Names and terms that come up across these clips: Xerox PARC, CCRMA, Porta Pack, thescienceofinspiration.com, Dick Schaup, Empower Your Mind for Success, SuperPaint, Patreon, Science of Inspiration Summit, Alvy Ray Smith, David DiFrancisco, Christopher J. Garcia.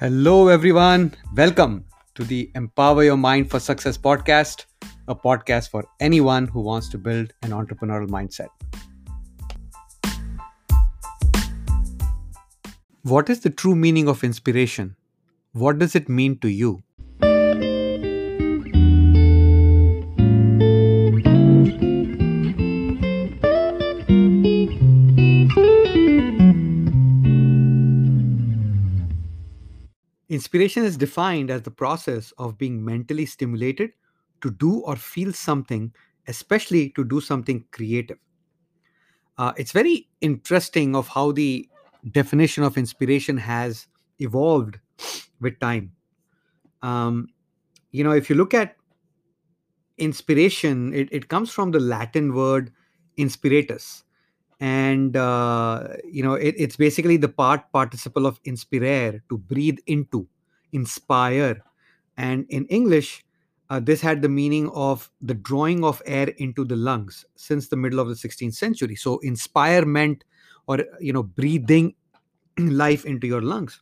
Hello everyone, welcome to the Empower Your Mind for Success podcast, a podcast for anyone who wants to build an entrepreneurial mindset. What is the true meaning of inspiration? What does it mean to you? Inspiration is defined as the process of being mentally stimulated to do or feel something, especially to do something creative. It's very interesting of how the definition of inspiration has evolved with time. If you look at inspiration, it comes from the Latin word inspiratus. And, it's basically the participle of inspirare, to breathe into, inspire. And in English, this had the meaning of the drawing of air into the lungs since the middle of the 16th century. So inspire meant, breathing life into your lungs.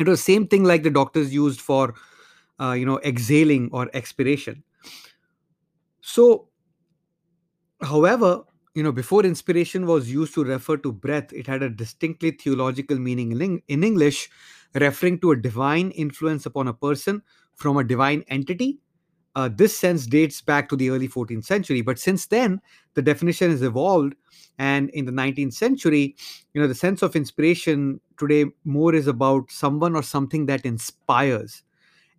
It was the same thing like the doctors used for, exhaling or expiration. So, however, before inspiration was used to refer to breath, it had a distinctly theological meaning in English, referring to a divine influence upon a person from a divine entity. This sense dates back to the early 14th century. But since then, the definition has evolved. And in the 19th century, the sense of inspiration today more is about someone or something that inspires.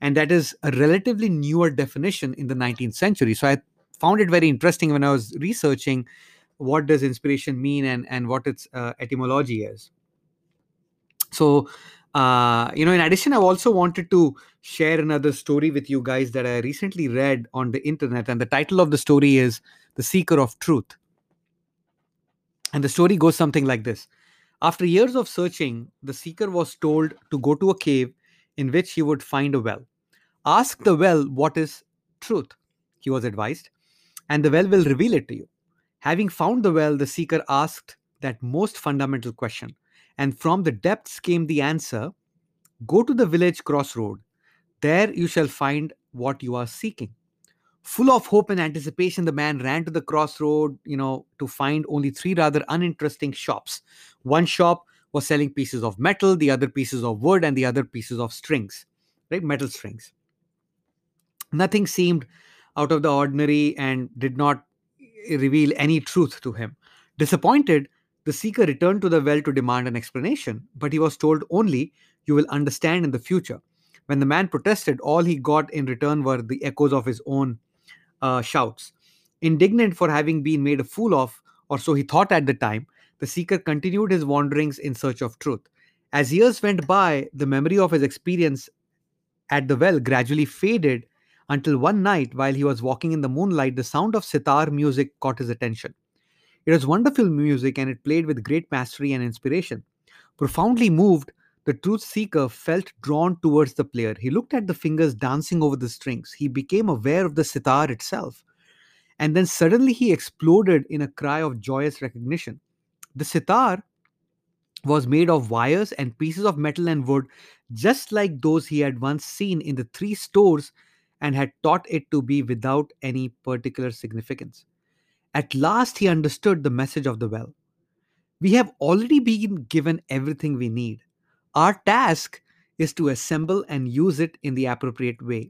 And that is a relatively newer definition in the 19th century. So I found it very interesting when I was researching what does inspiration mean and what its etymology is. So, in addition, I've also wanted to share another story with you guys that I recently read on the internet. And the title of the story is The Seeker of Truth. And the story goes something like this. After years of searching, the seeker was told to go to a cave in which he would find a well. Ask the well, what is truth? He was advised, and the well will reveal it to you. Having found the well, the seeker asked that most fundamental question, and from the depths came the answer, go to the village crossroad. There you shall find what you are seeking. Full of hope and anticipation, the man ran to the crossroad, to find only three rather uninteresting shops. One shop was selling pieces of metal, the other pieces of wood, and the other pieces of strings, right? Metal strings. Nothing seemed out of the ordinary and did not reveal any truth to him. Disappointed, the seeker returned to the well to demand an explanation, but he was told only, you will understand in the future. When the man protested, all he got in return were the echoes of his own shouts. Indignant for having been made a fool of, or so he thought at the time, the seeker continued his wanderings in search of truth. As years went by, the memory of his experience at the well gradually faded, until one night, while he was walking in the moonlight, the sound of sitar music caught his attention. It was wonderful music and it played with great mastery and inspiration. Profoundly moved, the truth seeker felt drawn towards the player. He looked at the fingers dancing over the strings. He became aware of the sitar itself. And then suddenly he exploded in a cry of joyous recognition. The sitar was made of wires and pieces of metal and wood, just like those he had once seen in the three stores and had taught it to be without any particular significance. At last, he understood the message of the well. We have already been given everything we need. Our task is to assemble and use it in the appropriate way.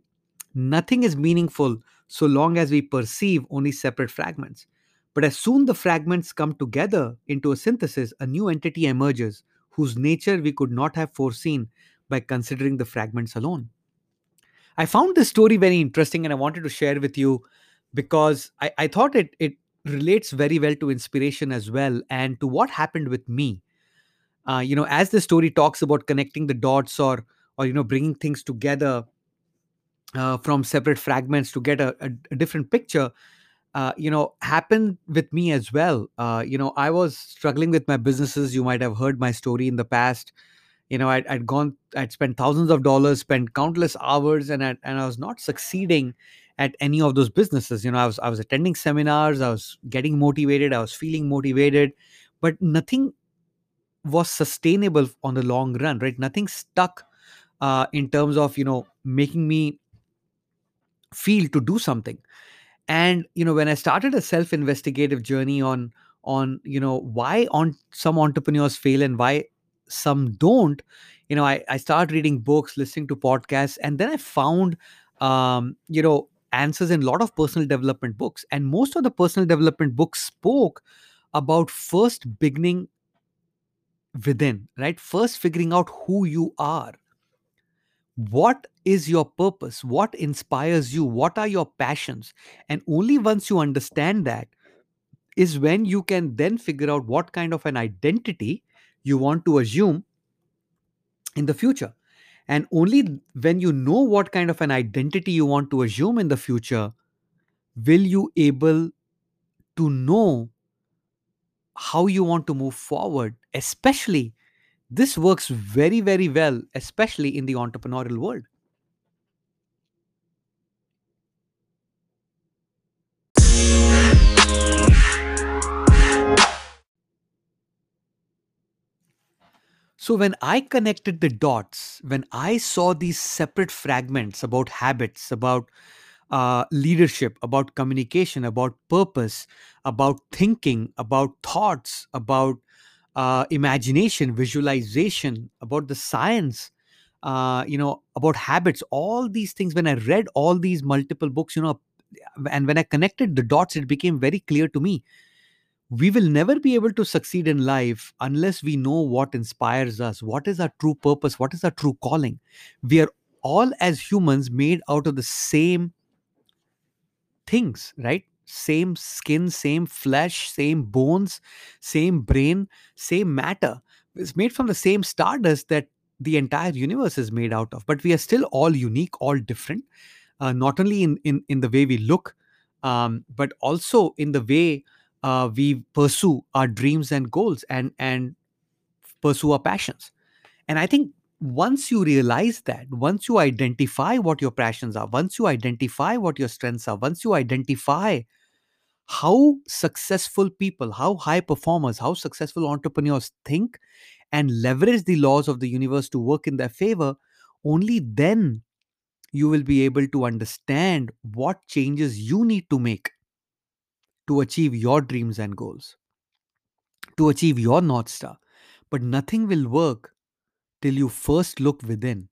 Nothing is meaningful so long as we perceive only separate fragments. But as soon the fragments come together into a synthesis, a new entity emerges whose nature we could not have foreseen by considering the fragments alone. I found this story very interesting and I wanted to share with you because I thought it relates very well to inspiration as well and to what happened with me. As the story talks about connecting the dots or bringing things together from separate fragments to get a different picture, happened with me as well. I was struggling with my businesses. You might have heard my story in the past. I'd spent thousands of dollars, spent countless hours, and I was not succeeding at any of those businesses. I was attending seminars, I was feeling motivated, but nothing was sustainable on the long run, right? Nothing stuck in terms of, making me feel to do something. And, when I started a self-investigative journey on why some entrepreneurs fail and why some don't, I started reading books, listening to podcasts, and then I found, answers in a lot of personal development books. And most of the personal development books spoke about first beginning within, right? First figuring out who you are. What is your purpose? What inspires you? What are your passions? And only once you understand that is when you can then figure out what kind of an identity you want to assume in the future. And only when you know what kind of an identity you want to assume in the future, will you able to know how you want to move forward. Especially, this works very, very well, especially in the entrepreneurial world. So when I connected the dots, when I saw these separate fragments about habits, about leadership, about communication, about purpose, about thinking, about thoughts, about imagination, visualization, about the science, about habits, all these things, when I read all these multiple books, and when I connected the dots, it became very clear to me. We will never be able to succeed in life unless we know what inspires us. What is our true purpose? What is our true calling? We are all as humans made out of the same things, right? Same skin, same flesh, same bones, same brain, same matter. It's made from the same stardust that the entire universe is made out of. But we are still all unique, all different, not only in the way we look, but also in the way we pursue our dreams and goals and pursue our passions. And I think once you realize that, once you identify what your passions are, once you identify what your strengths are, once you identify how successful people, how high performers, how successful entrepreneurs think and leverage the laws of the universe to work in their favor, only then you will be able to understand what changes you need to make to achieve your dreams and goals, to achieve your North Star. But nothing will work till you first look within.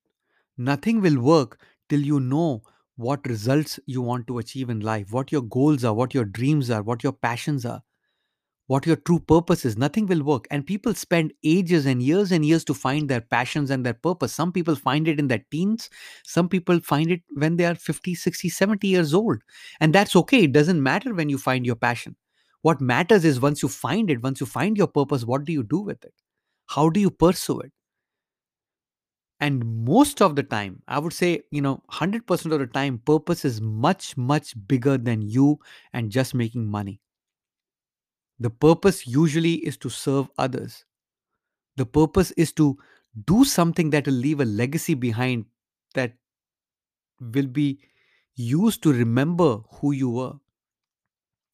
Nothing will work till you know what results you want to achieve in life, what your goals are, what your dreams are, what your passions are, what your true purpose is. Nothing will work. And people spend ages and years to find their passions and their purpose. Some people find it in their teens. Some people find it when they are 50, 60, 70 years old. And that's okay. It doesn't matter when you find your passion. What matters is once you find it, once you find your purpose, what do you do with it? How do you pursue it? And most of the time, I would say, 100% of the time, purpose is much, much bigger than you and just making money. The purpose usually is to serve others. The purpose is to do something that will leave a legacy behind that will be used to remember who you were.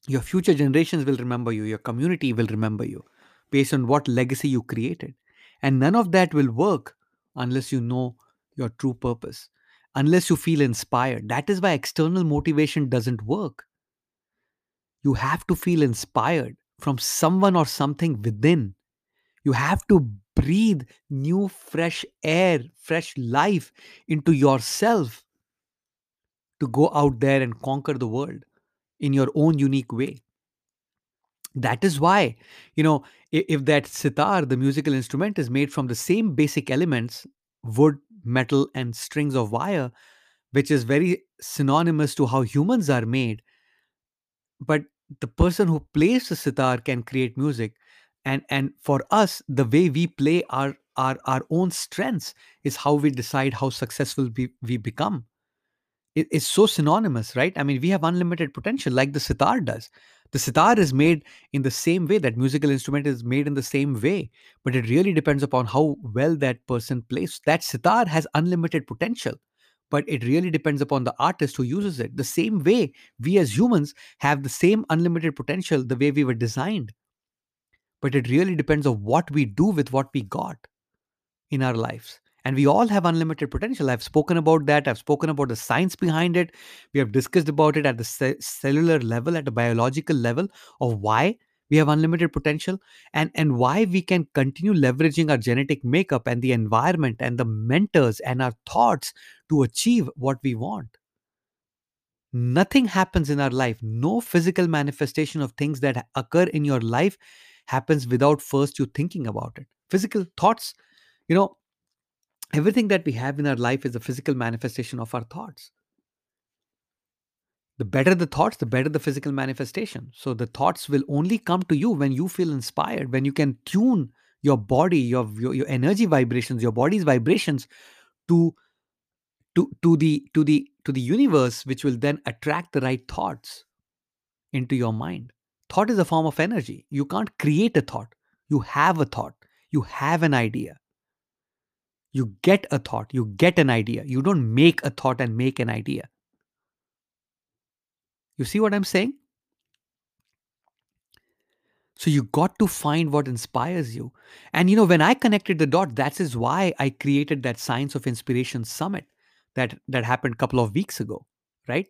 Your future generations will remember you. Your community will remember you based on what legacy you created. And none of that will work unless you know your true purpose, unless you feel inspired. That is why external motivation doesn't work. You have to feel inspired from someone or something within. You have to breathe new, fresh air, fresh life into yourself to go out there and conquer the world in your own unique way. That is why, if that sitar, the musical instrument, is made from the same basic elements, wood, metal, and strings of wire, which is very synonymous to how humans are made. But the person who plays the sitar can create music. And for us, the way we play our own strengths is how we decide how successful we become. It's so synonymous, right? I mean, we have unlimited potential like the sitar does. The sitar is made in the same way. That musical instrument is made in the same way. But it really depends upon how well that person plays. That sitar has unlimited potential. But it really depends upon the artist who uses it. The same way we as humans have the same unlimited potential the way we were designed. But it really depends on what we do with what we got in our lives. And we all have unlimited potential. I've spoken about that. I've spoken about the science behind it. We have discussed about it at the cellular level, at the biological level, of why we have unlimited potential and why we can continue leveraging our genetic makeup and the environment and the mentors and our thoughts to achieve what we want. Nothing happens in our life. No physical manifestation of things that occur in your life happens without first you thinking about it. Physical thoughts, everything that we have in our life is a physical manifestation of our thoughts. The better the thoughts, the better the physical manifestation. So the thoughts will only come to you when you feel inspired, when you can tune your body, your energy vibrations, your body's vibrations to the universe, which will then attract the right thoughts into your mind. Thought is a form of energy. You can't create a thought. You have a thought. You have an idea. You get a thought, you get an idea. You don't make a thought and make an idea. You see what I'm saying? So you got to find what inspires you. And when I connected the dots, that is why I created that Science of Inspiration Summit that happened a couple of weeks ago, right?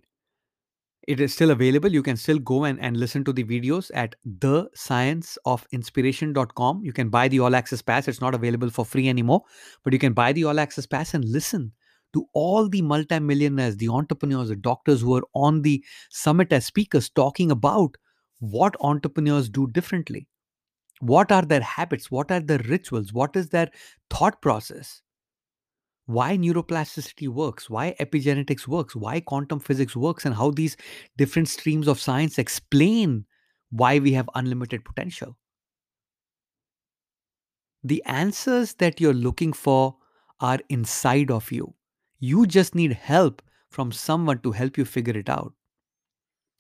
It is still available. You can still go and listen to the videos at thescienceofinspiration.com. You can buy the All Access Pass. It's not available for free anymore, but you can buy the All Access Pass and listen to all the multimillionaires, the entrepreneurs, the doctors who are on the summit as speakers talking about what entrepreneurs do differently. What are their habits? What are their rituals? What is their thought process? Why neuroplasticity works, why epigenetics works, why quantum physics works, and how these different streams of science explain why we have unlimited potential. The answers that you're looking for are inside of you. You just need help from someone to help you figure it out.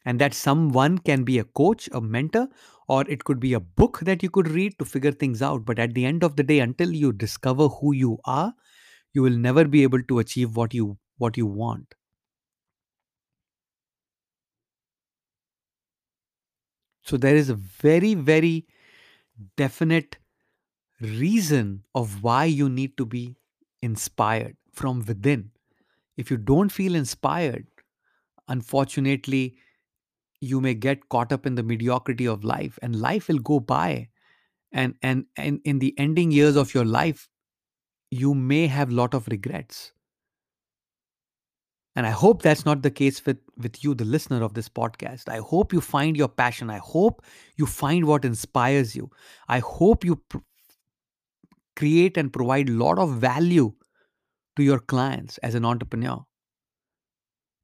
And that someone can be a coach, a mentor, or it could be a book that you could read to figure things out. But at the end of the day, until you discover who you are, you will never be able to achieve what you want. So there is a very, very definite reason of why you need to be inspired from within. If you don't feel inspired, unfortunately, you may get caught up in the mediocrity of life, and life will go by. And in the ending years of your life, you may have a lot of regrets. And I hope that's not the case with you, the listener of this podcast. I hope you find your passion. I hope you find what inspires you. I hope you create and provide a lot of value to your clients as an entrepreneur.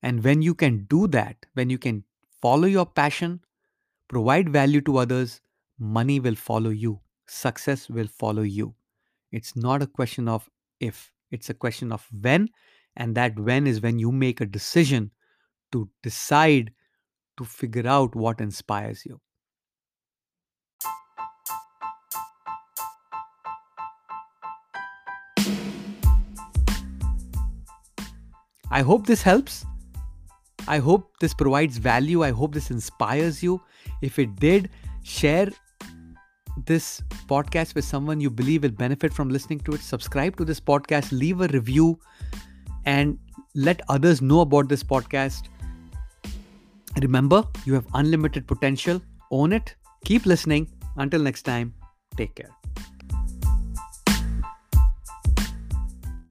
And when you can do that, when you can follow your passion, provide value to others, money will follow you. Success will follow you. It's not a question of if, it's a question of when, and that when is when you make a decision to decide to figure out what inspires you. I hope this helps. I hope this provides value. I hope this inspires you. If it did, share this podcast with someone you believe will benefit from listening to it. Subscribe to this podcast, leave a review, and let others know about this podcast. Remember, you have unlimited potential. Own it. Keep listening. Until next time, take care.